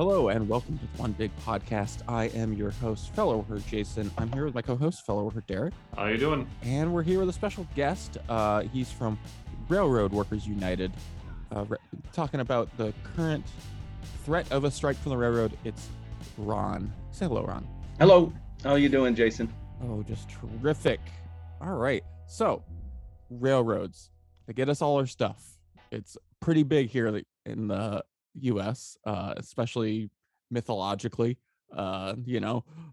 Hello and welcome to One Big Podcast. I am your host, fellow worker Jason. I'm here with my co-host, fellow worker Derek. How you doing? And we're here with a special guest. He's from Railroad Workers United, talking about the current threat of a strike from the railroad. It's Ron. Say hello, Ron. Hello. How you doing, Jason? Oh, just terrific. All right. So, railroads. They get us all our stuff. It's pretty big here in the U.S., especially mythologically. I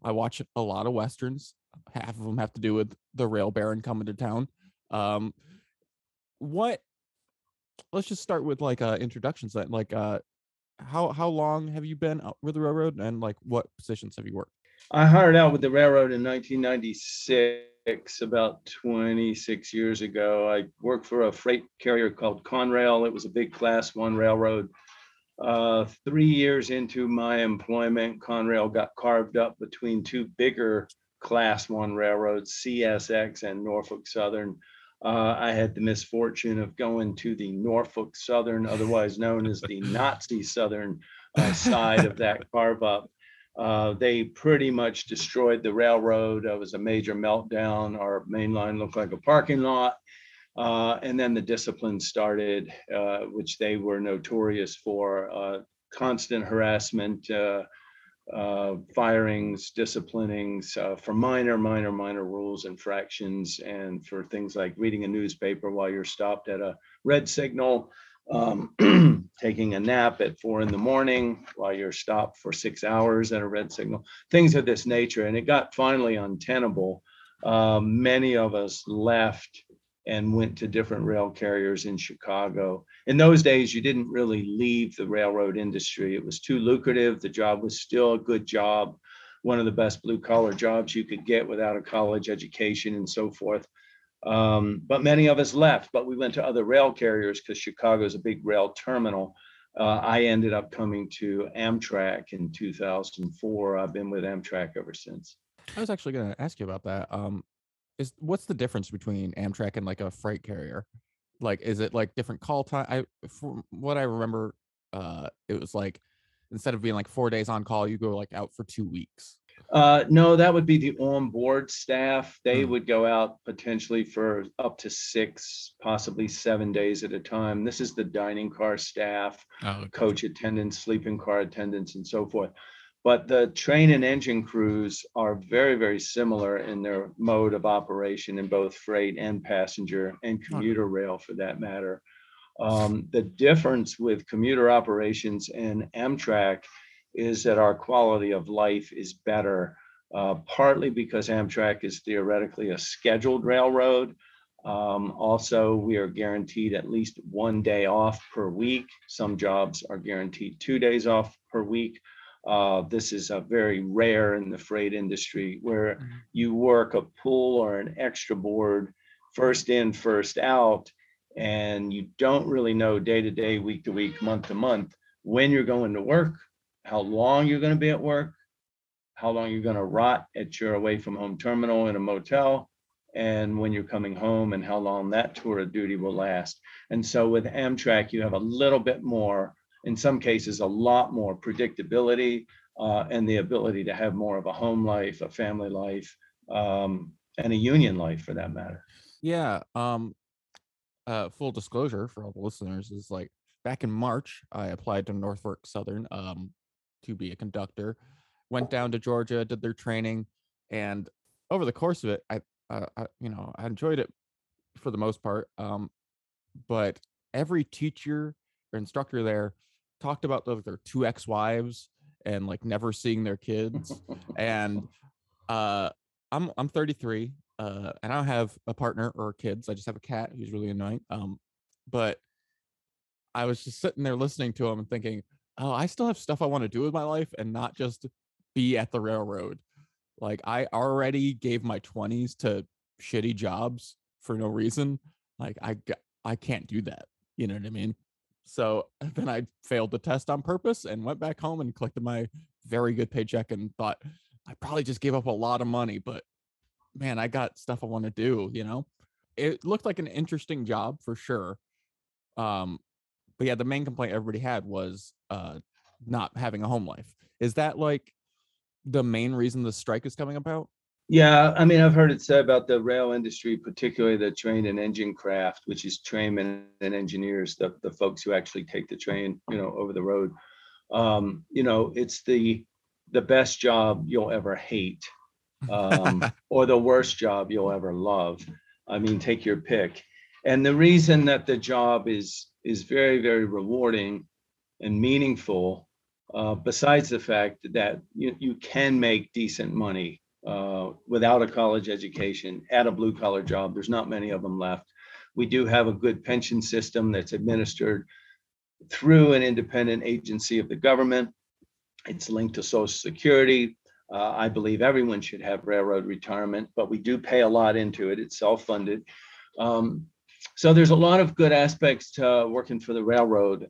watch a lot of Westerns. Half of them have to do with the rail baron coming to town. Let's just start with introductions. How long have you been with the railroad, and what positions have you worked? I hired out with the railroad in 1996, about 26 years ago. I worked for a freight carrier called Conrail. It was a big class one railroad. 3 years into my employment, Conrail got carved up between two bigger class one railroads, CSX and Norfolk Southern. I had the misfortune of going to the Norfolk Southern, otherwise known as the Nazi Southern side of that carve up. They pretty much destroyed the railroad. It was a major meltdown. Our main line looked like a parking lot. And then the discipline started, which they were notorious for, constant harassment, firings, disciplinings for minor rules, infractions, and for things like reading a newspaper while you're stopped at a red signal, taking a nap at 4 a.m. while you're stopped for 6 hours at a red signal, things of this nature. And it got finally untenable. Many of us left and went to different rail carriers in Chicago. In those days, you didn't really leave the railroad industry. It was too lucrative. The job was still a good job, one of the best blue collar jobs you could get without a college education and so forth. But many of us left, but we went to other rail carriers because Chicago is a big rail terminal. I ended up coming to Amtrak in 2004. I've been with Amtrak ever since. I was actually gonna ask you about that. What's the difference between Amtrak and a freight carrier? Is it different call time? From what I remember, it was instead of being 4 days on call, you go out for 2 weeks. No, that would be the onboard staff. They would go out potentially for up to 6, possibly 7 days at a time. This is the dining car staff, coach attendants, sleeping car attendants, and so forth. But the train and engine crews are very, very similar in their mode of operation in both freight and passenger and commuter rail, for that matter. The difference with commuter operations and Amtrak is that our quality of life is better, partly because Amtrak is theoretically a scheduled railroad. Also, we are guaranteed at least 1 day off per week. Some jobs are guaranteed 2 days off per week. This is a very rare in the freight industry, where you work a pull or an extra board, first in, first out, and you don't really know day to day, week to week, month to month, when you're going to work, how long you're going to be at work, how long you're going to rot at your away from home terminal in a motel, and when you're coming home and how long that tour of duty will last. And so with Amtrak, you have a little bit more, in some cases, a lot more predictability and the ability to have more of a home life, a family life, and a union life, for that matter. Yeah. Full disclosure for all the listeners is back in March, I applied to Norfolk Southern to be a conductor, went down to Georgia, did their training. And over the course of it, I enjoyed it for the most part. But every teacher or instructor there talked about their two ex-wives and never seeing their kids. And I'm 33 and I don't have a partner or kids. I just have a cat who's really annoying. But I was just sitting there listening to him and thinking, oh, I still have stuff I want to do with my life and not just be at the railroad. I already gave my 20s to shitty jobs for no reason. I can't do that. You know what I mean? So then I failed the test on purpose and went back home and collected my very good paycheck and thought I probably just gave up a lot of money, but man, I got stuff I want to do, It looked like an interesting job for sure. But yeah, the main complaint everybody had was not having a home life. Is that like the main reason the strike is coming about? Yeah, I mean, I've heard it said about the rail industry, particularly the train and engine craft, which is trainmen and engineers, the folks who actually take the train, you know, over the road. You know, it's the best job you'll ever hate, or the worst job you'll ever love. I mean, take your pick. And the reason that the job is very, very rewarding and meaningful, besides the fact that you can make decent money without a college education at a blue collar job. There's not many of them left. We do have a good pension system that's administered through an independent agency of the government. It's linked to Social Security. I believe everyone should have railroad retirement, but we do pay a lot into it. It's self-funded. So there's a lot of good aspects to working for the railroad,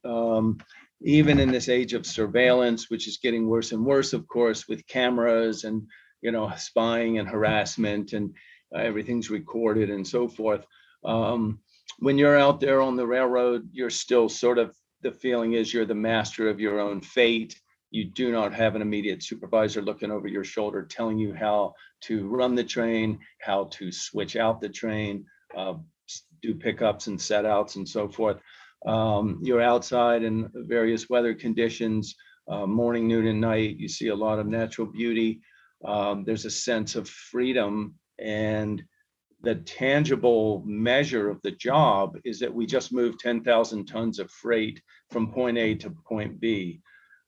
even in this age of surveillance, which is getting worse and worse, of course, with cameras and, you know, spying and harassment, and everything's recorded and so forth. When you're out there on the railroad, you're still sort of, the feeling is you're the master of your own fate. You do not have an immediate supervisor looking over your shoulder, telling you how to run the train, how to switch out the train, do pickups and set outs and so forth. You're outside in various weather conditions, morning, noon, and night. You see a lot of natural beauty. There's a sense of freedom, and the tangible measure of the job is that we just moved 10,000 tons of freight from point A to point B.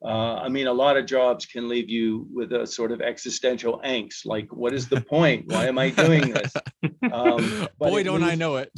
I mean, a lot of jobs can leave you with a sort of existential angst, like, what is the point? Why am I doing this? Boy, don't I know it.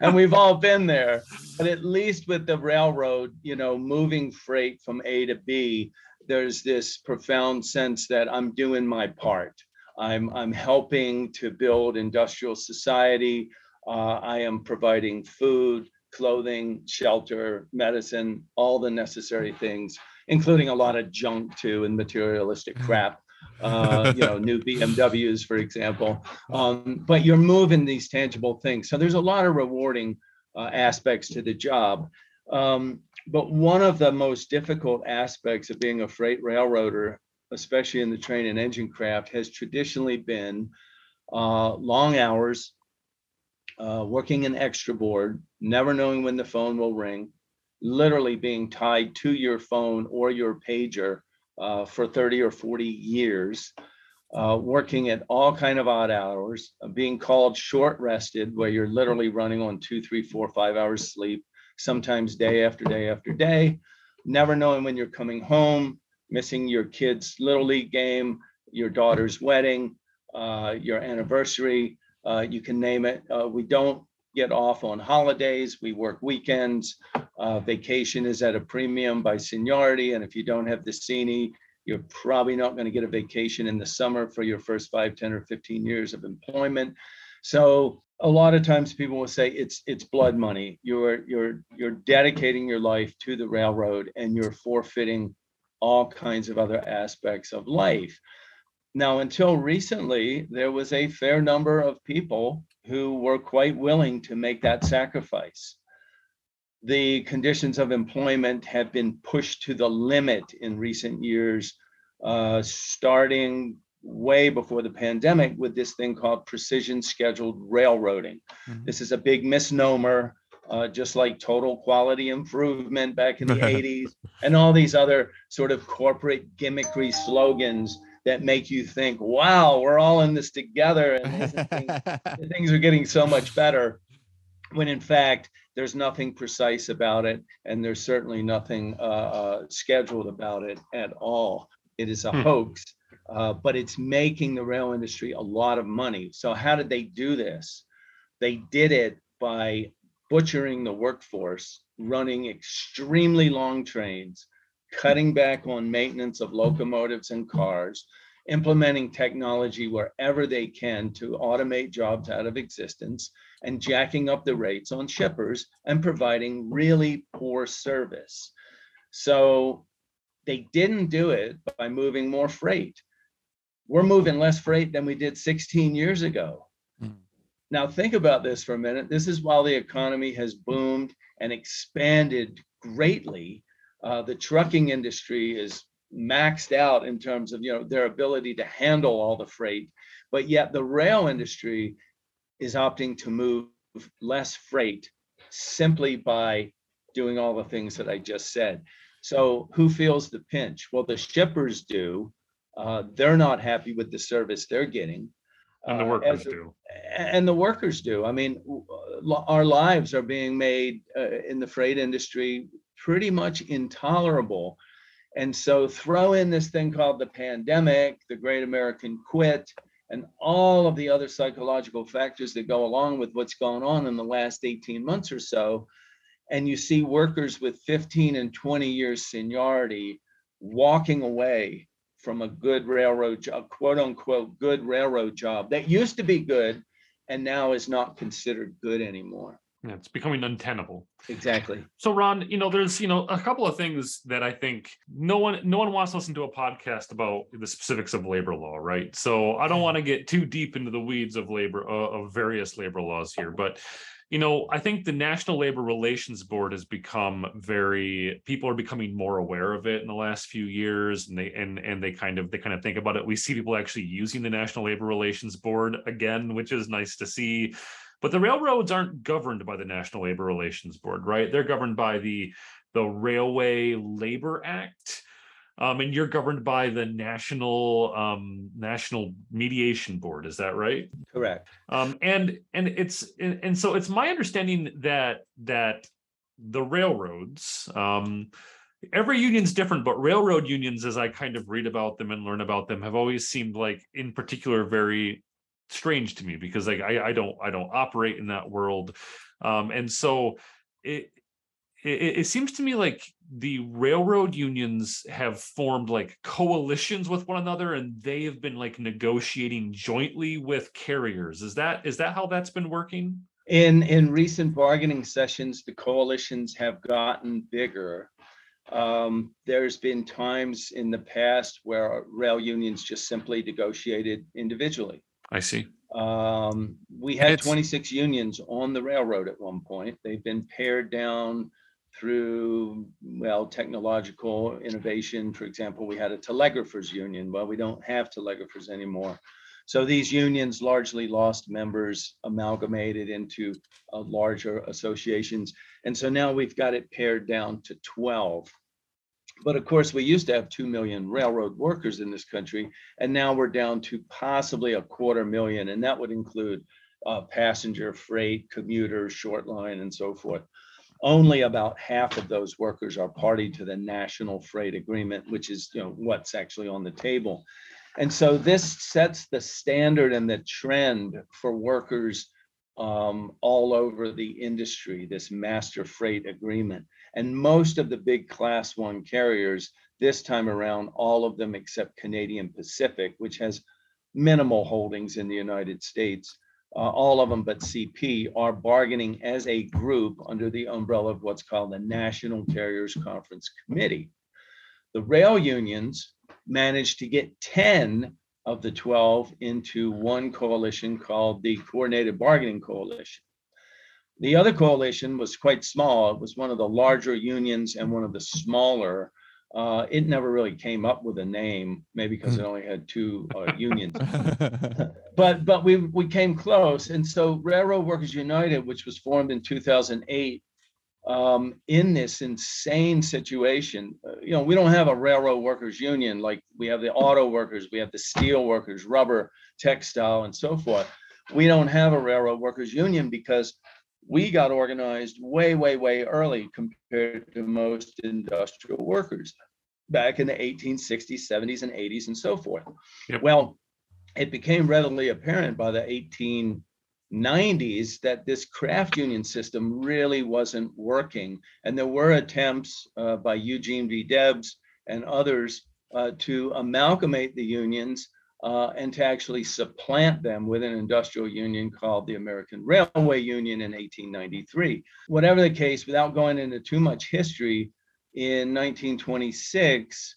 And we've all been there. But at least with the railroad, you know, moving freight from A to B, there's this profound sense that I'm doing my part. I'm helping to build industrial society. I am providing food, clothing, shelter, medicine, all the necessary things, including a lot of junk too and materialistic crap, you know, new BMWs, for example. But you're moving these tangible things. So there's a lot of rewarding aspects to the job. But one of the most difficult aspects of being a freight railroader, especially in the train and engine craft, has traditionally been long hours, working an extra board, never knowing when the phone will ring, literally being tied to your phone or your pager for 30 or 40 years, working at all kind of odd hours, being called short rested, where you're literally running on 2, 3, 4, 5 hours sleep, sometimes day after day after day, never knowing when you're coming home, missing your kid's little league game, your daughter's wedding, your anniversary. You can name it. We don't get off on holidays. We work weekends. Vacation is at a premium by seniority. And if you don't have the senior, you're probably not going to get a vacation in the summer for your first 5, 10, or 15 years of employment. So a lot of times people will say it's blood money. You're dedicating your life to the railroad, and you're forfeiting all kinds of other aspects of life. Now, until recently, there was a fair number of people who were quite willing to make that sacrifice. The conditions of employment have been pushed to the limit in recent years, starting way before the pandemic with this thing called precision scheduled railroading. Mm-hmm. This is a big misnomer, just like total quality improvement back in the 80s, and all these other sort of corporate gimmickry slogans that make you think, wow, we're all in this together and things are getting so much better, when in fact, there's nothing precise about it, and there's certainly nothing scheduled about it at all. It is a hoax, but it's making the rail industry a lot of money. So how did they do this? They did it by butchering the workforce, running extremely long trains, cutting back on maintenance of locomotives and cars, implementing technology wherever they can to automate jobs out of existence, and jacking up the rates on shippers and providing really poor service. So they didn't do it by moving more freight. We're moving less freight than we did 16 years ago. Now think about this for a minute. This is while the economy has boomed and expanded greatly. The trucking industry is maxed out in terms of, you know, their ability to handle all the freight, but yet the rail industry is opting to move less freight simply by doing all the things that I just said. So who feels the pinch? Well, the shippers do. They're not happy with the service they're getting. And the workers do. And the workers do. I mean, our lives are being made in the freight industry pretty much intolerable. And so throw in this thing called the pandemic, the Great American Quit, and all of the other psychological factors that go along with what's gone on in the last 18 months or so. And you see workers with 15 and 20 years seniority walking away from a good railroad job, quote unquote, good railroad job that used to be good and now is not considered good anymore. Yeah, it's becoming untenable. Exactly. So Ron, you know, there's, you know, a couple of things that I think no one wants to listen to a podcast about the specifics of labor law, right? So I don't want to get too deep into the weeds of labor, of various labor laws here, but you know, I think the National Labor Relations Board has become people are becoming more aware of it in the last few years, and they kind of think about it. We see people actually using the National Labor Relations Board again, which is nice to see. But the railroads aren't governed by the National Labor Relations Board, right? They're governed by the Railway Labor Act. And you're governed by the National Mediation Board. Is that right? Correct. So it's my understanding that the railroads, every union's different, but railroad unions, as I kind of read about them and learn about them, have always seemed like, in particular, very strange to me because like I don't operate in that world, and so it seems to me like the railroad unions have formed like coalitions with one another, and they have been like negotiating jointly with carriers. Is that how that's been working? In recent bargaining sessions, the coalitions have gotten bigger. There's been times in the past where rail unions just simply negotiated individually. I see. We had 26 unions on the railroad at one point. They've been pared down through, well, technological innovation. For example, we had a telegraphers union. Well, we don't have telegraphers anymore. So these unions largely lost members, amalgamated into larger associations. And so now we've got it pared down to 12. But of course, we used to have 2 million railroad workers in this country, and now we're down to possibly 250,000. And that would include passenger, freight, commuter, short line, and so forth. Only about half of those workers are party to the National Freight Agreement, which is, you know, what's actually on the table. And so this sets the standard and the trend for workers all over the industry, this master freight agreement. And most of the big class one carriers this time around, all of them except Canadian Pacific, which has minimal holdings in the United States, all of them but CP, are bargaining as a group under the umbrella of what's called the National Carriers Conference Committee. The rail unions managed to get 10 of the 12 into one coalition called the Coordinated Bargaining Coalition. The other coalition was quite small. It was one of the larger unions and one of the smaller. It never really came up with a name, maybe because it only had two unions. But we came close. And so Railroad Workers United, which was formed in 2008, in this insane situation, you know, we don't have a railroad workers union like we have the auto workers, we have the steel workers, rubber, textile, and so forth. We don't have a railroad workers union because we got organized way, way, way early compared to most industrial workers back in the 1860s, 70s, and 80s, and so forth. Yep. Well, it became readily apparent by the 1890s that this craft union system really wasn't working, and there were attempts by Eugene V. Debs and others to amalgamate the unions and to actually supplant them with an industrial union called the American Railway Union in 1893. Whatever the case, without going into too much history, in 1926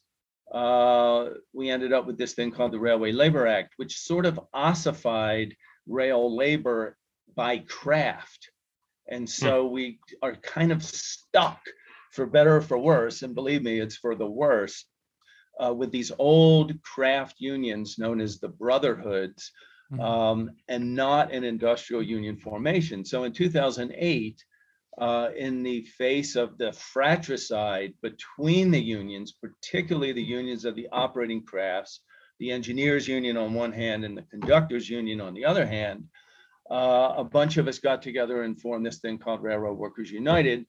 we ended up with this thing called the Railway Labor Act, which sort of ossified rail labor by craft. And so we are kind of stuck for better or for worse, and believe me, it's for the worse, with these old craft unions known as the brotherhoods, and not an industrial union formation. So in 2008, in the face of the fratricide between the unions, particularly the unions of the operating crafts, the engineers union on one hand and the conductors union on the other hand, a bunch of us got together and formed this thing called Railroad Workers United,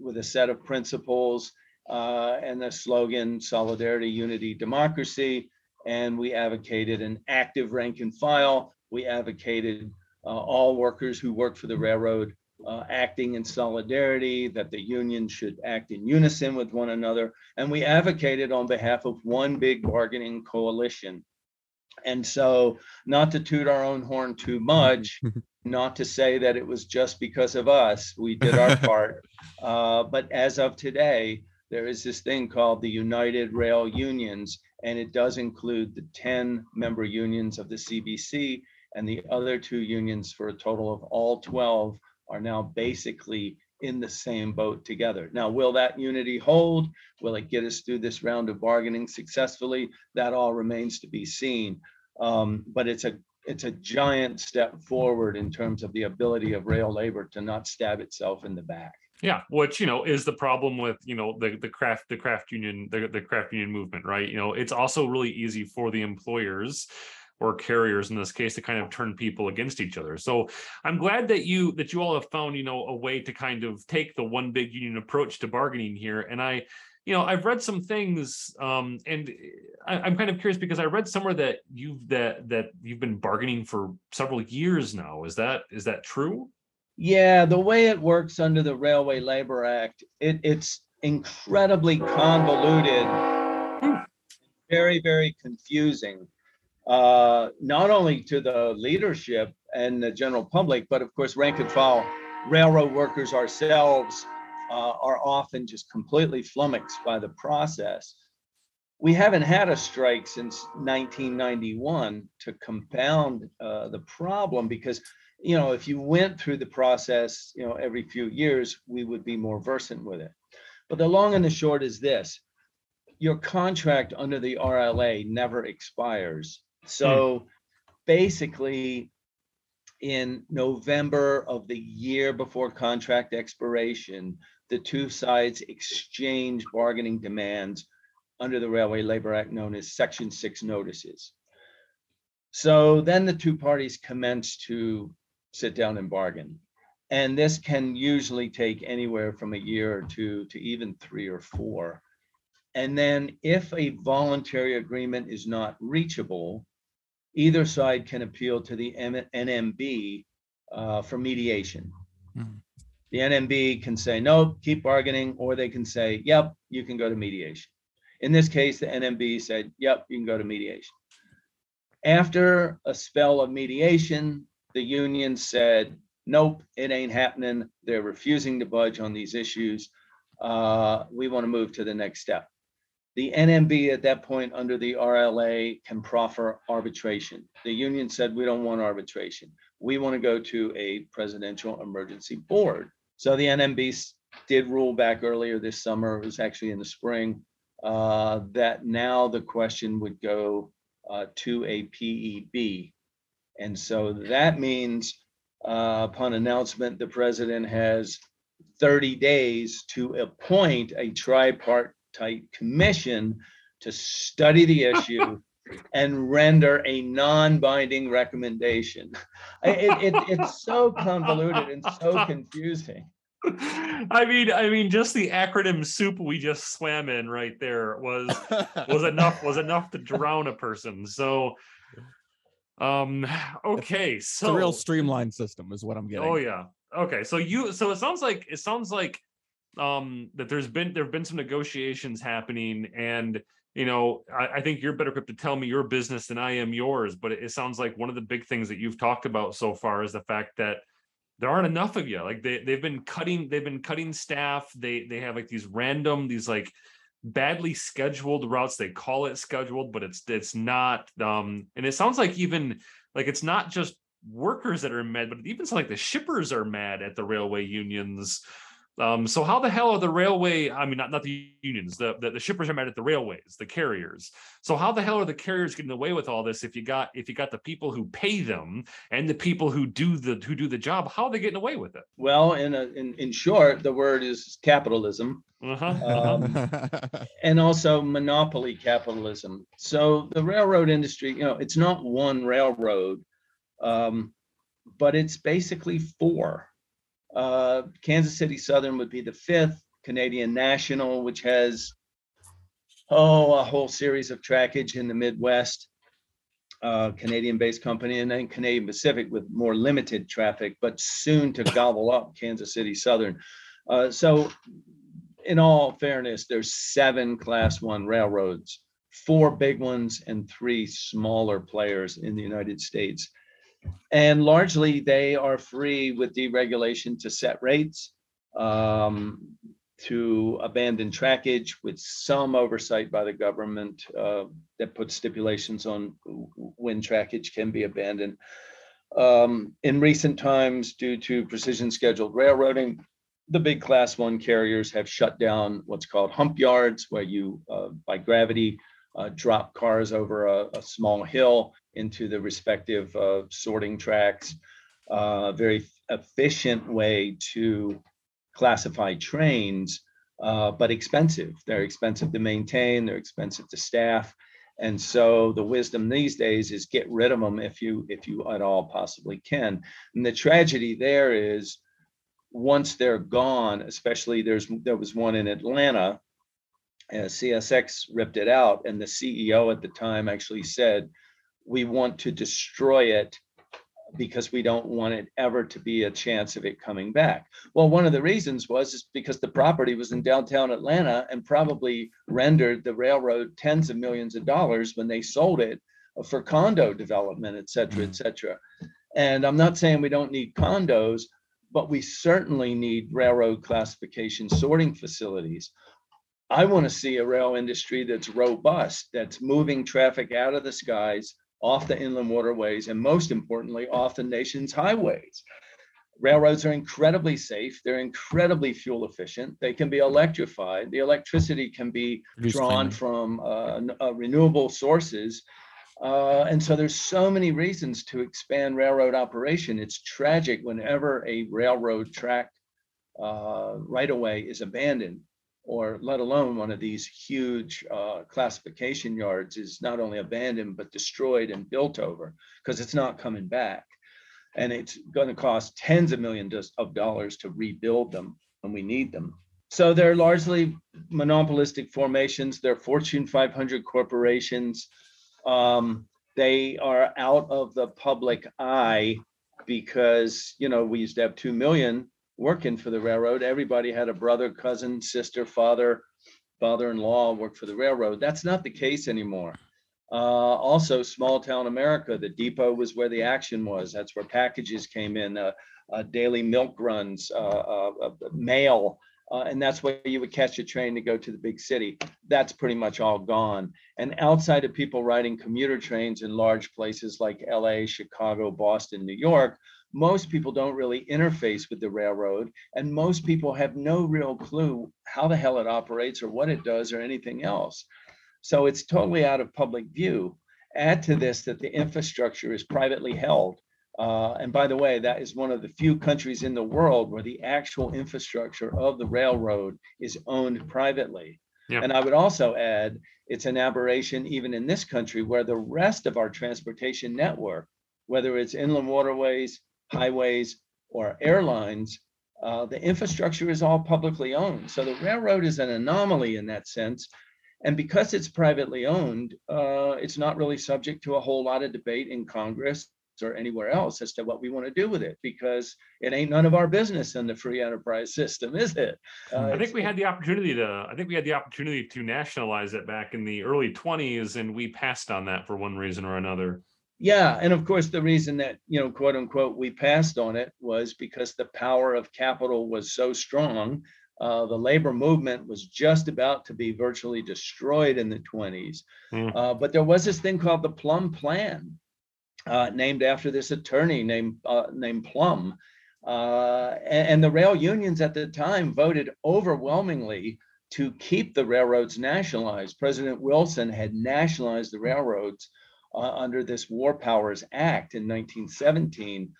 with a set of principles and the slogan, solidarity, unity, democracy. And we advocated an active rank and file. We advocated all workers who work for the railroad acting in solidarity, that the union should act in unison with one another. And we advocated on behalf of one big bargaining coalition. And so, not to toot our own horn too much, not to say that it was just because of us, we did our part. But as of today, there is this thing called the United Rail Unions, and it does include the 10 member unions of the CBC and the other two unions, for a total of all 12 are now basically in the same boat together. Now, will that unity hold? Will it get us through this round of bargaining successfully? That all remains to be seen, but it's a giant step forward in terms of the ability of rail labor to not stab itself in the back. Yeah, which, you know, is the problem with, you know, the craft union movement, right? You know, it's also really easy for the employers or carriers in this case to kind of turn people against each other. So I'm glad that you all have found, you know, a way to kind of take the one big union approach to bargaining here. And I've read some things, and I'm kind of curious because I read somewhere that you've been bargaining for several years now. Is that true? Yeah, the way it works under the Railway Labor Act, it's incredibly convoluted, very, very confusing, not only to the leadership and the general public, but of course, rank and file railroad workers ourselves are often just completely flummoxed by the process. We haven't had a strike since 1991 to compound the problem, because you know, if you went through the process, you know, every few years, we would be more versant with it. But the long and the short is this: your contract under the RLA never expires. So basically, in November of the year before contract expiration, the two sides exchange bargaining demands under the Railway Labor Act, known as Section 6 notices. So then the two parties commence to sit down and bargain. And this can usually take anywhere from a year or two to even 3 or 4. And then if a voluntary agreement is not reachable, either side can appeal to the NMB for mediation. The NMB can say, no, keep bargaining, or they can say, yep, you can go to mediation. In this case, the NMB said, yep, you can go to mediation. After a spell of mediation, the union said, nope, it ain't happening. They're refusing to budge on these issues. We want to move to the next step. The NMB at that point under the RLA can proffer arbitration. The union said, we don't want arbitration. We want to go to a presidential emergency board. So the NMB did rule back earlier this summer, it was actually in the spring, that now the question would go to a PEB. And so that means upon announcement, the president has 30 days to appoint a tripartite commission to study the issue and render a non-binding recommendation. It's so convoluted and so confusing. I mean, just the acronym soup we just swam in right there was enough to drown a person. So okay, so it's a real streamlined system is what I'm getting. Oh yeah. Okay. So it sounds like that there've been some negotiations happening, and you know, I think you're better equipped to tell me your business than I am yours, but it sounds like one of the big things that you've talked about so far is the fact that there aren't enough of you. Like they've been cutting staff. They have like these random, these like badly scheduled routes. They call it scheduled, but it's not. And it sounds like even like it's not just workers that are mad, but even like the shippers are mad at the railway unions So how the hell are the railway, I mean, not the unions, the shippers are mad at the railways, the carriers. So how the hell are the carriers getting away with all this if you got the people who pay them and the people who do the job, how are they getting away with it? Well, in short, the word is capitalism. And also monopoly capitalism. So the railroad industry, it's not one railroad, but it's basically four. Kansas City Southern would be the fifth, Canadian National, which has a whole series of trackage in the Midwest, Canadian-based company, and then Canadian Pacific with more limited traffic, but soon to gobble up Kansas City Southern. So in all fairness, there's 7 Class 1 railroads, 4 big ones and 3 smaller players in the United States. And largely, they are free with deregulation to set rates, to abandon trackage with some oversight by the government that puts stipulations on when trackage can be abandoned. In recent times, due to precision scheduled railroading, the big Class 1 carriers have shut down what's called hump yards, where you, by gravity, drop cars over a small hill into the respective sorting tracks. Very efficient way to classify trains, but expensive. They're expensive to maintain, they're expensive to staff. And so the wisdom these days is get rid of them if you at all possibly can. And the tragedy there is once they're gone, especially there was one in Atlanta, CSX ripped it out, and the CEO at the time actually said, we want to destroy it because we don't want it ever to be a chance of it coming back. Well, one of the reasons was because the property was in downtown Atlanta and probably rendered the railroad tens of millions of dollars when they sold it for condo development, et cetera, et cetera. And I'm not saying we don't need condos, but we certainly need railroad classification sorting facilities. I want to see a rail industry that's robust, that's moving traffic out of the skies, off the inland waterways, and most importantly, off the nation's highways. Railroads are incredibly safe. They're incredibly fuel efficient. They can be electrified. The electricity can be drawn from renewable sources. And so there's so many reasons to expand railroad operation. It's tragic whenever a railroad track right-of-way is abandoned, or let alone one of these huge classification yards is not only abandoned, but destroyed and built over, because it's not coming back. And it's going to cost tens of millions of dollars to rebuild them when we need them. So they're largely monopolistic formations. They're Fortune 500 corporations. They are out of the public eye because, we used to have 2 million working for the railroad. Everybody had a brother, cousin, sister, father-in-law worked for the railroad. That's not the case anymore. Also, small town America, the depot was where the action was. That's where packages came in, daily milk runs, mail, and that's where you would catch a train to go to the big city. That's pretty much all gone. And outside of people riding commuter trains in large places like LA, Chicago, Boston, New York, most people don't really interface with the railroad, and most people have no real clue how the hell it operates or what it does or anything else. So it's totally out of public view. Add to this that the infrastructure is privately held. And by the way, that is one of the few countries in the world where the actual infrastructure of the railroad is owned privately. Yeah. And I would also add, it's an aberration even in this country where the rest of our transportation network, whether it's inland waterways, highways, or airlines, the infrastructure is all publicly owned. So the railroad is an anomaly in that sense. And because it's privately owned, it's not really subject to a whole lot of debate in Congress or anywhere else as to what we want to do with it, because it ain't none of our business in the free enterprise system, is it? I think we had the opportunity to nationalize it back in the early 20s, and we passed on that for one reason or another. Yeah, and of course, the reason that, quote unquote, we passed on it was because the power of capital was so strong. The labor movement was just about to be virtually destroyed in the 20s. But there was this thing called the Plum Plan, named after this attorney named Plum. And the rail unions at the time voted overwhelmingly to keep the railroads nationalized. President Wilson had nationalized the railroads under this War Powers Act in 1917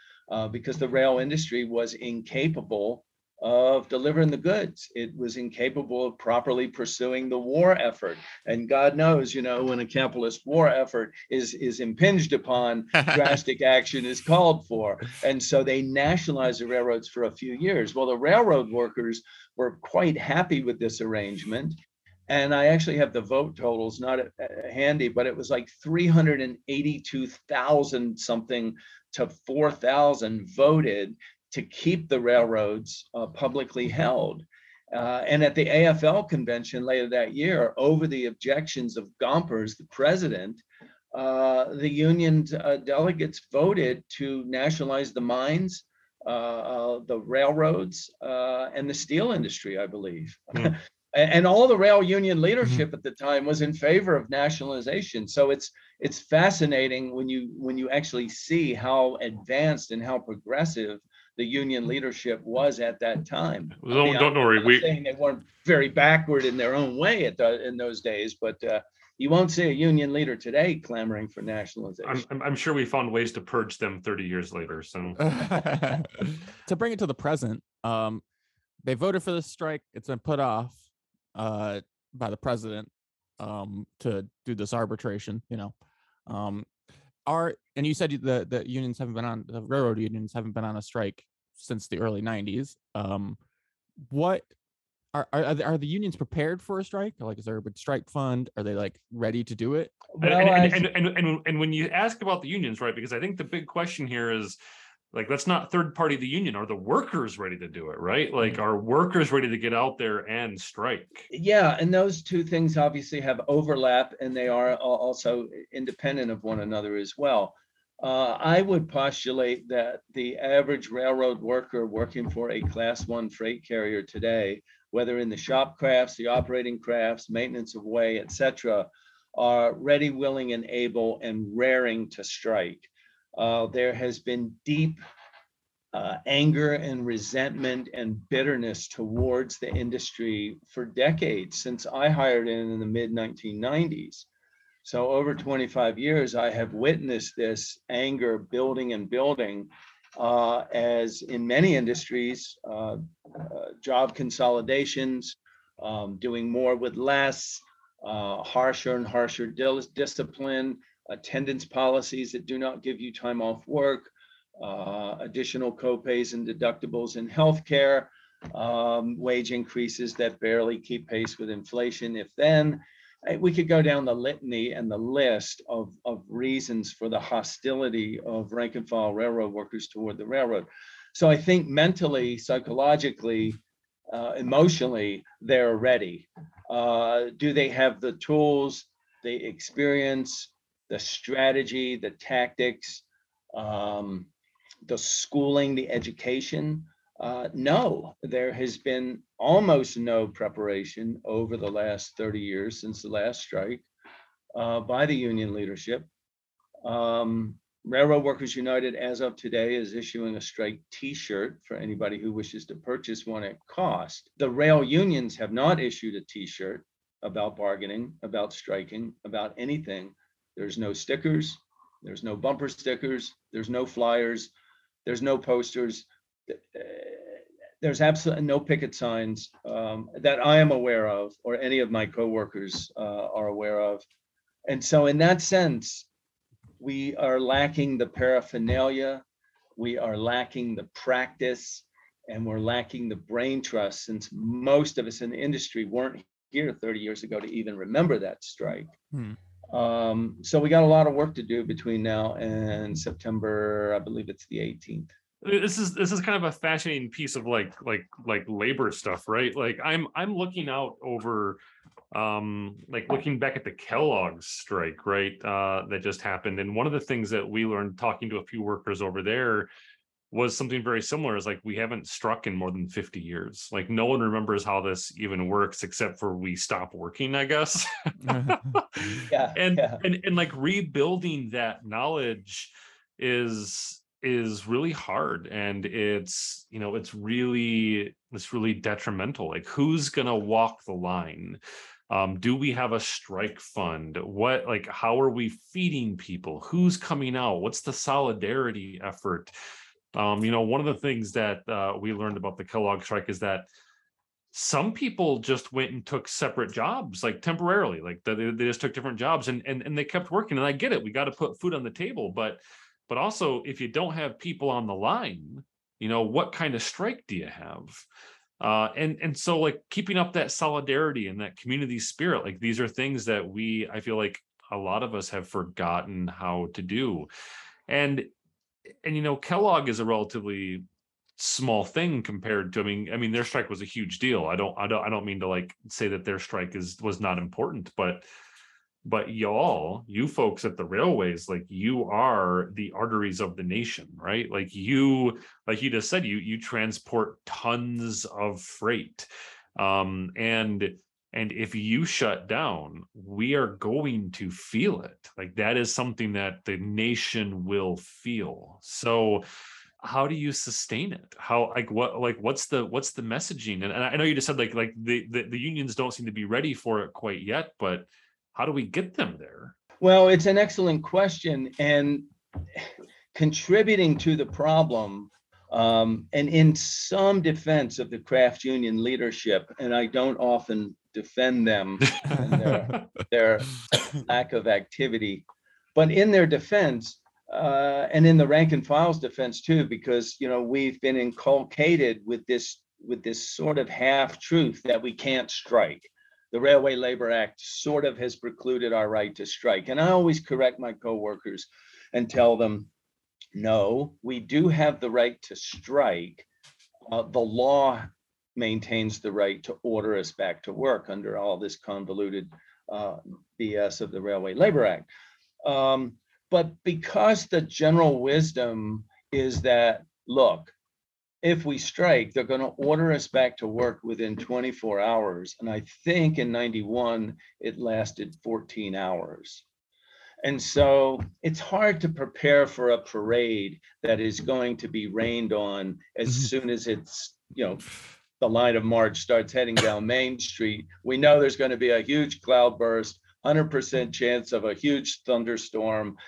because the rail industry was incapable of delivering the goods. It was incapable of properly pursuing the war effort. And God knows, you know, when a capitalist war effort is impinged upon, drastic action is called for. And so they nationalized the railroads for a few years. Well, the railroad workers were quite happy with this arrangement. And I actually have the vote totals, not handy, but it was like 382,000 something to 4,000 voted to keep the railroads publicly held. And at the AFL convention later that year, over the objections of Gompers, the president, the union delegates voted to nationalize the mines, the railroads, and the steel industry, I believe. Mm. And all the rail union leadership at the time was in favor of nationalization. So it's fascinating when you actually see how advanced and how progressive the union leadership was at that time. Well, don't worry. We're saying they weren't very backward in their own way in those days, but you won't see a union leader today clamoring for nationalization. I'm sure we found ways to purge them 30 years later. So to bring it to the present, they voted for this strike. It's been put off by the president to do this arbitration. You know, and you said the unions haven't been on, the railroad unions haven't been on a strike since the early 90s. What are the unions prepared for a strike? Like, is there a big strike fund? Are they like ready to do it? And when you ask about the unions, right? Because I think the big question here is, like, that's not third party the union. Are the workers ready to do it, right? Like, are workers ready to get out there and strike? Yeah, and those two things obviously have overlap, and they are also independent of one another as well. I would postulate that the average railroad worker working for a class one freight carrier today, whether in the shop crafts, the operating crafts, maintenance of way, etc., are ready, willing, and able, and raring to strike. There has been deep anger and resentment and bitterness towards the industry for decades, since I hired in the mid-1990s. So over 25 years, I have witnessed this anger building and building as in many industries, job consolidations, doing more with less, harsher and harsher discipline, attendance policies that do not give you time off work, additional co-pays and deductibles in healthcare, wage increases that barely keep pace with inflation, if then. We could go down the litany and the list of reasons for the hostility of rank and file railroad workers toward the railroad. So I think mentally, psychologically, emotionally, they're ready. Do they have the tools, the experience, the strategy, the tactics, the schooling, the education? No, there has been almost no preparation over the last 30 years since the last strike by the union leadership. Railroad Workers United, as of today, is issuing a strike T-shirt for anybody who wishes to purchase one at cost. The rail unions have not issued a T-shirt about bargaining, about striking, about anything. There's no stickers, there's no bumper stickers, there's no flyers, there's no posters, there's absolutely no picket signs that I am aware of or any of my coworkers are aware of. And so in that sense, we are lacking the paraphernalia, we are lacking the practice, and we're lacking the brain trust, since most of us in the industry weren't here 30 years ago to even remember that strike. Hmm. So we got a lot of work to do between now and September, I believe it's the 18th. This is kind of a fascinating piece of like labor stuff, right? Like I'm looking out over, like looking back at the Kellogg's strike, right? That just happened. And one of the things that we learned talking to a few workers over there was something very similar. Is like, we haven't struck in more than 50 years. Like, no one remembers how this even works, except for we stop working, I guess. And rebuilding that knowledge is is really hard, and it's, you know, it's really detrimental. Like, who's gonna walk the line? Do we have a strike fund? What, like, how are we feeding people? Who's coming out? What's the solidarity effort? You know, one of the things that we learned about the Kellogg strike is that some people just went and took separate jobs, like temporarily, like they just took different jobs and they kept working. And I get it, we got to put food on the table, but also if you don't have people on the line, you know, what kind of strike do you have? And so, like, keeping up that solidarity and that community spirit, like, these are things that I feel like a lot of us have forgotten how to do. And you know, Kellogg is a relatively small thing compared to, I mean, their strike was a huge deal. I don't mean to, like, say that their strike was not important, but you folks at the railways, like, you are the arteries of the nation, right? Like, you just said, you transport tons of freight. And if you shut down, we are going to feel it. Like, that is something that the nation will feel. So how do you sustain it? How, like, what, like, what's the messaging? And I know you just said, like the unions don't seem to be ready for it quite yet, but how do we get them there? Well, it's an excellent question, and contributing to the problem, and in some defense of the craft union leadership, and I don't often defend them and their lack of activity, but in their defense, and in the rank and file's defense too, because, you know, we've been inculcated with this sort of half-truth that we can't strike. The Railway Labor Act sort of has precluded our right to strike. And I always correct my coworkers and tell them, no, we do have the right to strike. The law maintains the right to order us back to work under all this convoluted BS of the Railway Labor Act. But because the general wisdom is that, look, if we strike, they're going to order us back to work within 24 hours. And I think in 91, it lasted 14 hours. And so it's hard to prepare for a parade that is going to be rained on as soon as it's, you know, the line of march starts heading down Main Street. We know there's going to be a huge cloudburst, 100% chance of a huge thunderstorm.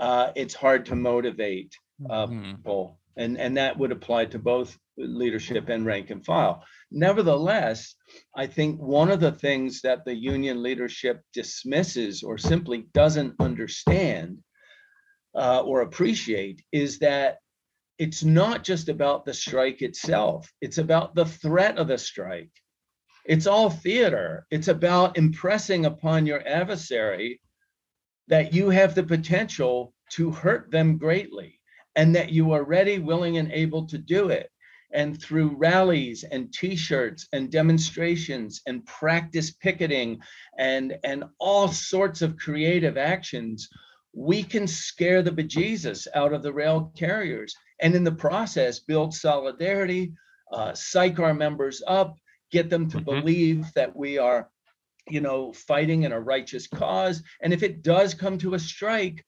It's hard to motivate people. And that would apply to both leadership and rank and file. Nevertheless, I think one of the things that the union leadership dismisses or simply doesn't understand or appreciate is that it's not just about the strike itself. It's about the threat of the strike. It's all theater. It's about impressing upon your adversary that you have the potential to hurt them greatly, and that you are ready, willing, and able to do it. And through rallies and t-shirts and demonstrations and practice picketing and all sorts of creative actions, we can scare the bejesus out of the rail carriers, and in the process build solidarity, psych our members up, get them to believe that we are, you know, fighting in a righteous cause. And if it does come to a strike,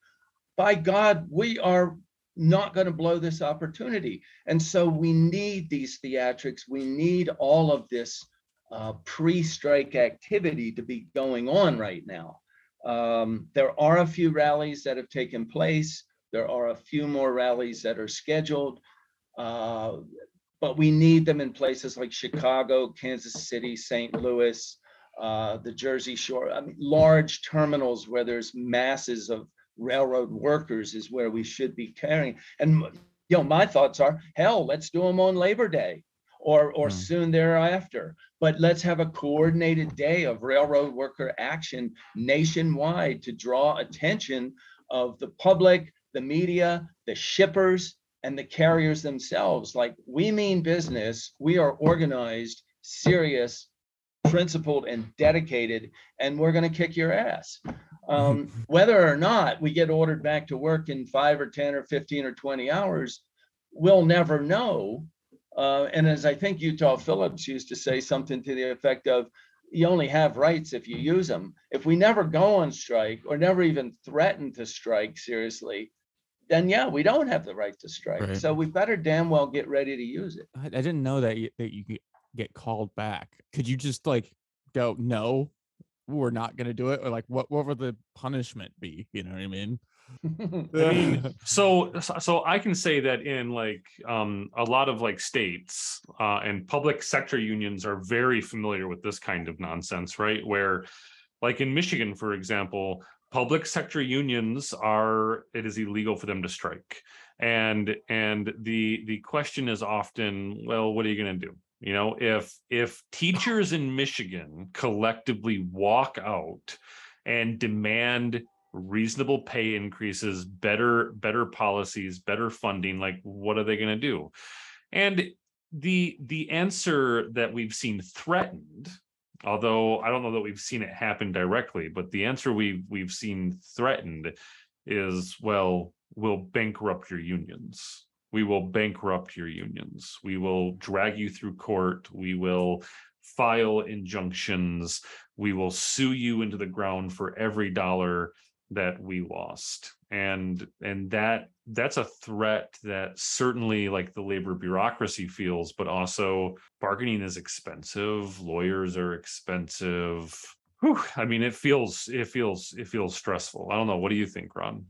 by God, we are not going to blow this opportunity. And so we need these theatrics. We need all of this pre-strike activity to be going on right now. There are a few rallies that have taken place. There are a few more rallies that are scheduled, but we need them in places like Chicago, Kansas City, St. Louis, the Jersey Shore. I mean, large terminals where there's masses of railroad workers is where we should be carrying. And, you know, my thoughts are, hell, let's do them on Labor Day or soon thereafter, but let's have a coordinated day of railroad worker action nationwide to draw attention of the public, the media, the shippers, and the carriers themselves. Like, we mean business. We are organized, serious, principled, and dedicated, and we're going to kick your ass. Whether or not we get ordered back to work in 5 or 10 or 15 or 20 hours, we'll never know. And as I think Utah Phillips used to say, something to the effect of, you only have rights if you use them. If we never go on strike or never even threaten to strike seriously, then yeah, we don't have the right to strike. Right. So we better damn well get ready to use it. I didn't know that you could get called back. Could you just like go, no, we're not going to do it? Or like, what would the punishment be? You know what I mean? I mean, so I can say that in like a lot of like states and public sector unions are very familiar with this kind of nonsense, right? Where like in Michigan, for example, public sector unions it is illegal for them to strike. And the question is often, well, what are you going to do? You know, if teachers in Michigan collectively walk out and demand reasonable pay increases, better policies, better funding, like what are they going to do? And the answer that we've seen threatened, although I don't know that we've seen it happen directly, but the answer we've seen threatened is, well, we'll bankrupt your unions. We will bankrupt your unions. We will drag you through court. We will file injunctions. We will sue you into the ground for every dollar that we lost. And that's a threat that certainly like the labor bureaucracy feels, but also bargaining is expensive. Lawyers are expensive. Whew, I mean, it feels stressful. I don't know. What do you think, Ron?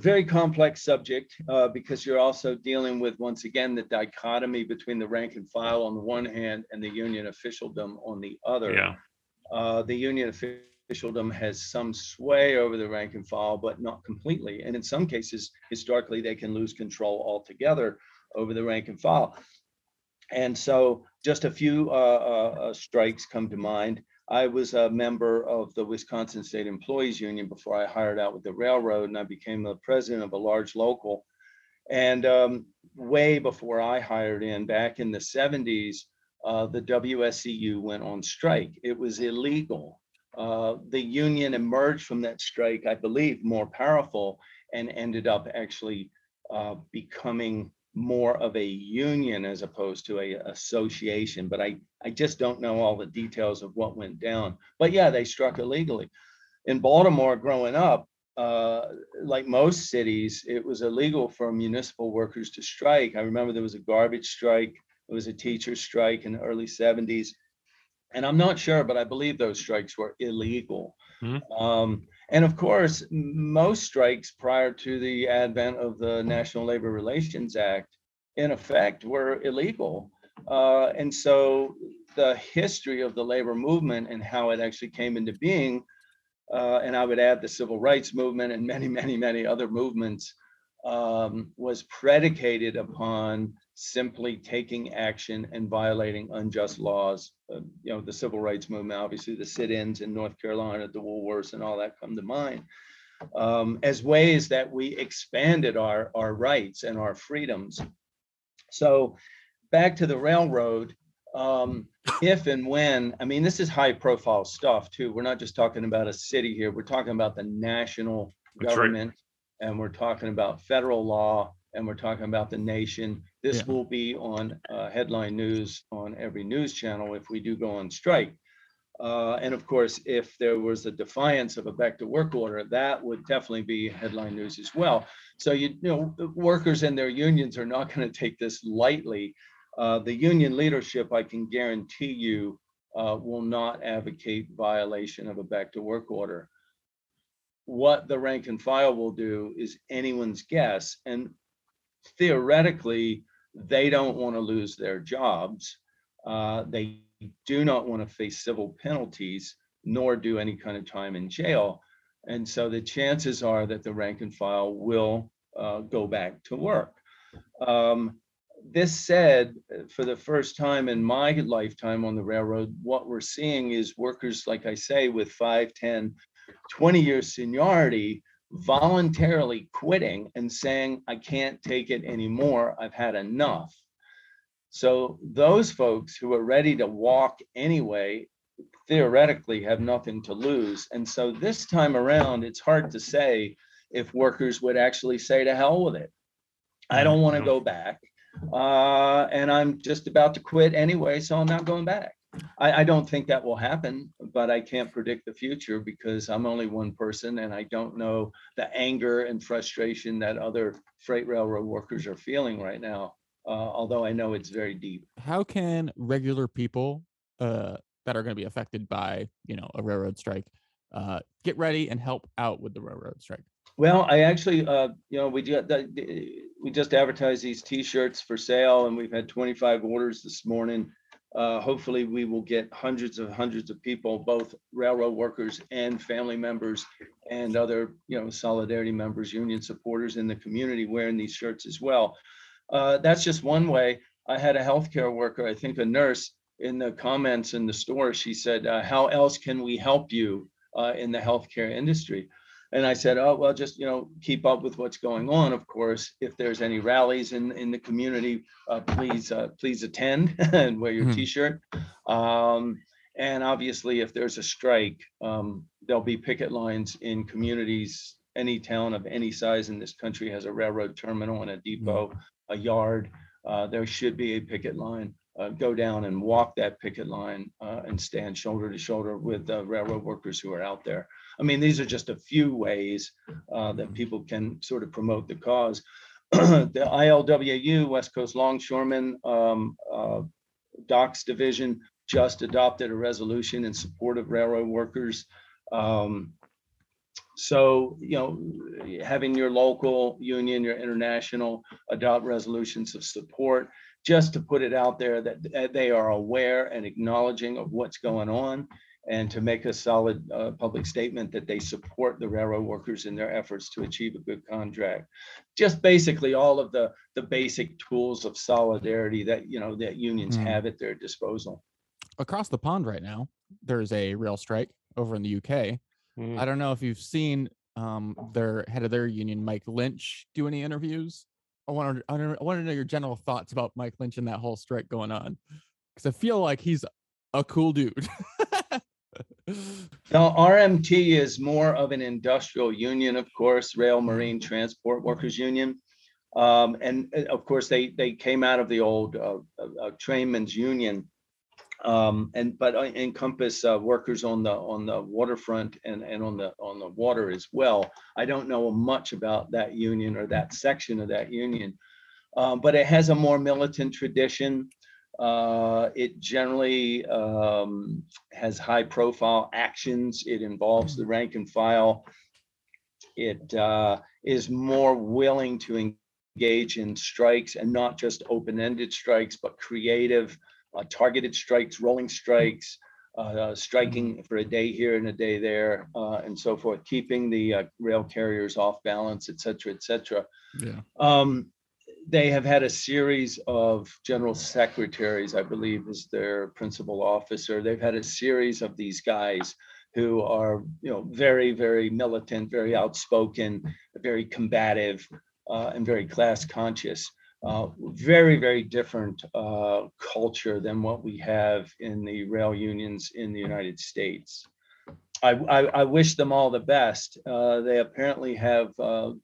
Very complex subject because you're also dealing with, once again, the dichotomy between the rank and file on the one hand and the union officialdom on the other. Yeah. The union officialdom has some sway over the rank and file, but not completely. And in some cases, historically, they can lose control altogether over the rank and file. And so just a few strikes come to mind. I was a member of the Wisconsin State Employees Union before I hired out with the railroad, and I became the president of a large local. And way before I hired in, back in the 70s, the WSEU went on strike. It was illegal. The union emerged from that strike, I believe, more powerful and ended up actually becoming more of a union as opposed to a association, but I just don't know all the details of what went down. But yeah, they struck illegally. In Baltimore, growing up, like most cities, it was illegal for municipal workers to strike. I remember there was a garbage strike, there was a teacher strike in the early 70s, and I'm not sure, but I believe those strikes were illegal. Mm-hmm. And of course, most strikes prior to the advent of the National Labor Relations Act, in effect, were illegal. And so the history of the labor movement and how it actually came into being, and I would add the civil rights movement and many, many, many other movements, was predicated upon simply taking action and violating unjust laws. You know, the civil rights movement, obviously the sit-ins in North Carolina, the Woolworths and all that come to mind, as ways that we expanded our rights and our freedoms. So back to the railroad, if and when, I mean, this is high profile stuff too. We're not just talking about a city here, we're talking about the national government. Right. And we're talking about federal law, and we're talking about the nation. This will be on headline news on every news channel if we do go on strike. And of course, if there was a defiance of a back to work order, that would definitely be headline news as well. So, you know, workers and their unions are not going to take this lightly. The union leadership, I can guarantee you, will not advocate violation of a back to work order. What the rank and file will do is anyone's guess, and theoretically they don't want to lose their jobs, they do not want to face civil penalties nor do any kind of time in jail, and so the chances are that the rank and file will go back to work. This said, for the first time in my lifetime on the railroad, what we're seeing is workers, like I say, with 5, 10, 20 year seniority voluntarily quitting and saying, I can't take it anymore, I've had enough. So those folks who are ready to walk anyway, theoretically have nothing to lose. And so this time around, it's hard to say if workers would actually say to hell with it. I don't want to go back, and I'm just about to quit anyway, so I'm not going back. I don't think that will happen, but I can't predict the future because I'm only one person and I don't know the anger and frustration that other freight railroad workers are feeling right now, although I know it's very deep. How can regular people that are going to be affected by, you know, a railroad strike get ready and help out with the railroad strike? Well, I actually, we just advertised these T-shirts for sale and we've had 25 orders this morning. Hopefully we will get hundreds of people, both railroad workers and family members and other, solidarity members, union supporters in the community wearing these shirts as well. That's just one way. I had a healthcare worker, I think a nurse, in the comments in the store, she said, how else can we help you in the healthcare industry? And I said, oh, well, just, keep up with what's going on. Of course, if there's any rallies in the community, please attend and wear your T-shirt. And obviously, if there's a strike, there'll be picket lines in communities. Any town of any size in this country has a railroad terminal and a depot, a yard. There should be a picket line. Go down and walk that picket line and stand shoulder to shoulder with the railroad workers who are out there. I mean, these are just a few ways that people can sort of promote the cause. The ILWU, West Coast Longshoremen Docks Division, just adopted a resolution in support of railroad workers. So, having your local union, your international, adopt resolutions of support, just to put it out there that they are aware and acknowledging of what's going on, and to make a solid public statement that they support the railroad workers in their efforts to achieve a good contract. Just basically all of the basic tools of solidarity that, that unions have at their disposal. Across the pond right now, there's a rail strike over in the UK. I don't know if you've seen their head of their union, Mike Lynch, do any interviews. I want to know your general thoughts about Mike Lynch and that whole strike going on, because I feel like he's a cool dude. Now, RMT is more of an industrial union, of course, Rail Marine Transport Workers Union. And of course, they came out of the old trainmen's union, but encompass workers on the waterfront and on the water as well. I don't know much about that union or that section of that union, but it has a more militant tradition. It generally has high profile actions. It involves the rank and file. It is more willing to engage in strikes, and not just open-ended strikes, but creative, targeted strikes, rolling strikes, striking for a day here and a day there, and so forth, keeping the rail carriers off balance, et cetera, et cetera. Yeah. They have had a series of general secretaries, I believe is their principal officer. They've had a series of these guys who are, very, very militant, very outspoken, very combative, and very class conscious. Very, very different culture than what we have in the rail unions in the United States. I wish them all the best. They apparently have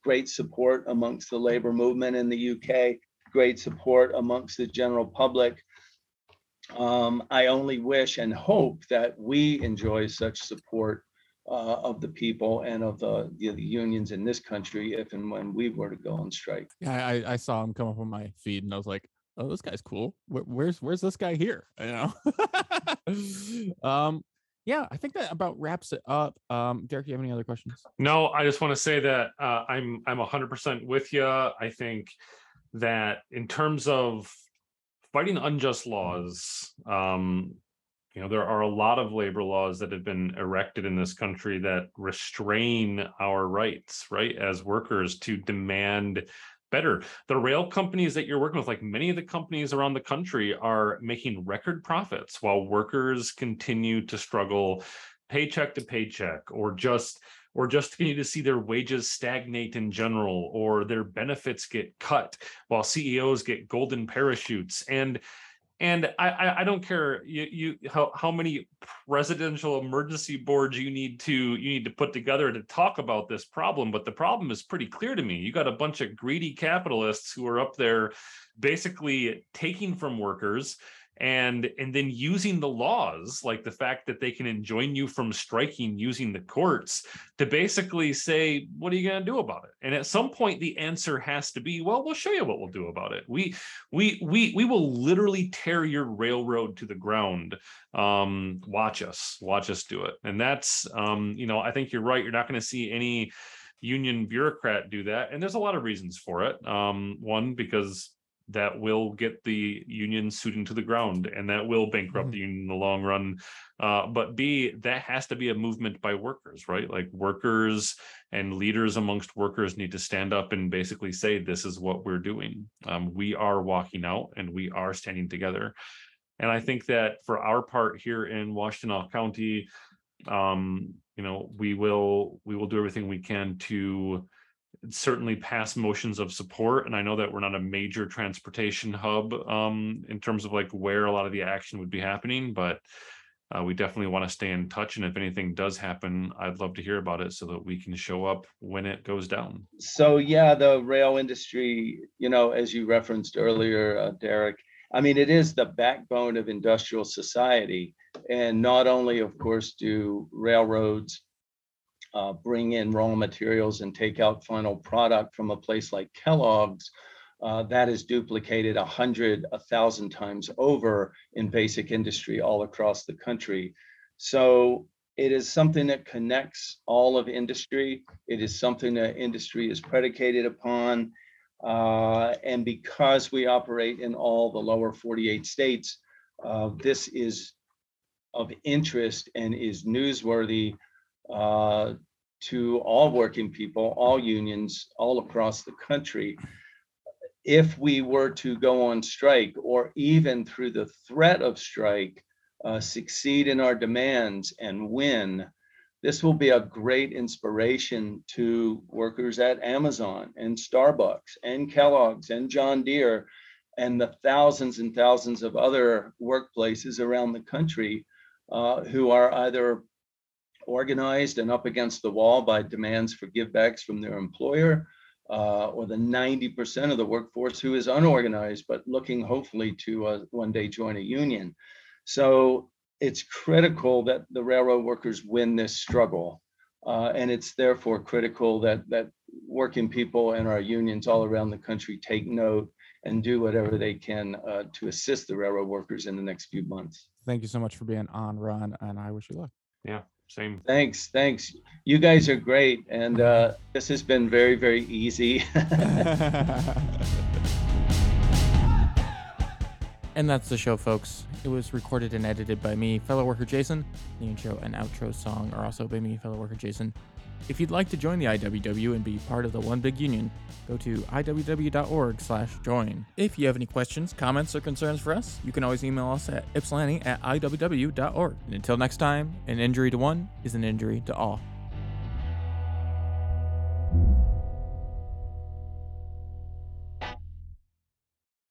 great support amongst the labor movement in the UK, great support amongst the general public. I only wish and hope that we enjoy such support of the people and of the unions in this country if and when we were to go on strike. Yeah, I saw him come up on my feed and I was like, oh, this guy's cool. Where's this guy here? Yeah, I think that about wraps it up. Derek, do you have any other questions? No, I just want to say that I'm 100% with you. I think that in terms of fighting unjust laws, there are a lot of labor laws that have been erected in this country that restrain our rights, right, as workers to demand better. The rail companies that you're working with, like many of the companies around the country, are making record profits while workers continue to struggle paycheck to paycheck, or just continue to see their wages stagnate in general, or their benefits get cut while CEOs get golden parachutes. And I don't care how many presidential emergency boards you need to put together to talk about this problem, but the problem is pretty clear to me. You got a bunch of greedy capitalists who are up there basically taking from workers and then using the laws, like the fact that they can enjoin you from striking using the courts to basically say, what are you going to do about it? And at some point, the answer has to be, well, we'll show you what we'll do about it. We will literally tear your railroad to the ground. Watch us do it. And that's, I think you're right. You're not going to see any union bureaucrat do that. And there's a lot of reasons for it. One, because that will get the union suiting to the ground, and that will bankrupt the union in the long run. But B, that has to be a movement by workers, right? Like workers and leaders amongst workers need to stand up and basically say, this is what we're doing. We are walking out and we are standing together. And I think that for our part here in Washtenaw County, we will do everything we can to certainly pass motions of support. And I know that we're not a major transportation hub in terms of like where a lot of the action would be happening, but we definitely want to stay in touch. And if anything does happen, I'd love to hear about it so that we can show up when it goes down. So yeah, the rail industry, as you referenced earlier, Derek, it is the backbone of industrial society. And not only, of course, do railroads bring in raw materials and take out final product from a place like Kellogg's, that is duplicated 1,000 times over in basic industry all across the country. So it is something that connects all of industry. It is something that industry is predicated upon. And because we operate in all the lower 48 states, this is of interest and is newsworthy to all working people, all unions, all across the country. If we were to go on strike, or even through the threat of strike, succeed in our demands and win, this will be a great inspiration to workers at Amazon and Starbucks and Kellogg's and John Deere and the thousands and thousands of other workplaces around the country who are either organized and up against the wall by demands for givebacks from their employer, or the 90% of the workforce who is unorganized, but looking hopefully to one day join a union. So it's critical that the railroad workers win this struggle. And it's therefore critical that working people and our unions all around the country take note and do whatever they can to assist the railroad workers in the next few months. Thank you so much for being on, Ron, and I wish you luck. Yeah. Same. Thanks. You guys are great. And this has been very, very easy. And that's the show, folks. It was recorded and edited by me, fellow worker Jason. The intro and outro song are also by me, fellow worker Jason. If you'd like to join the IWW and be part of the One Big Union, go to IWW.org/join. If you have any questions, comments, or concerns for us, you can always email us at ypsilanti@IWW.org. And until next time, an injury to one is an injury to all.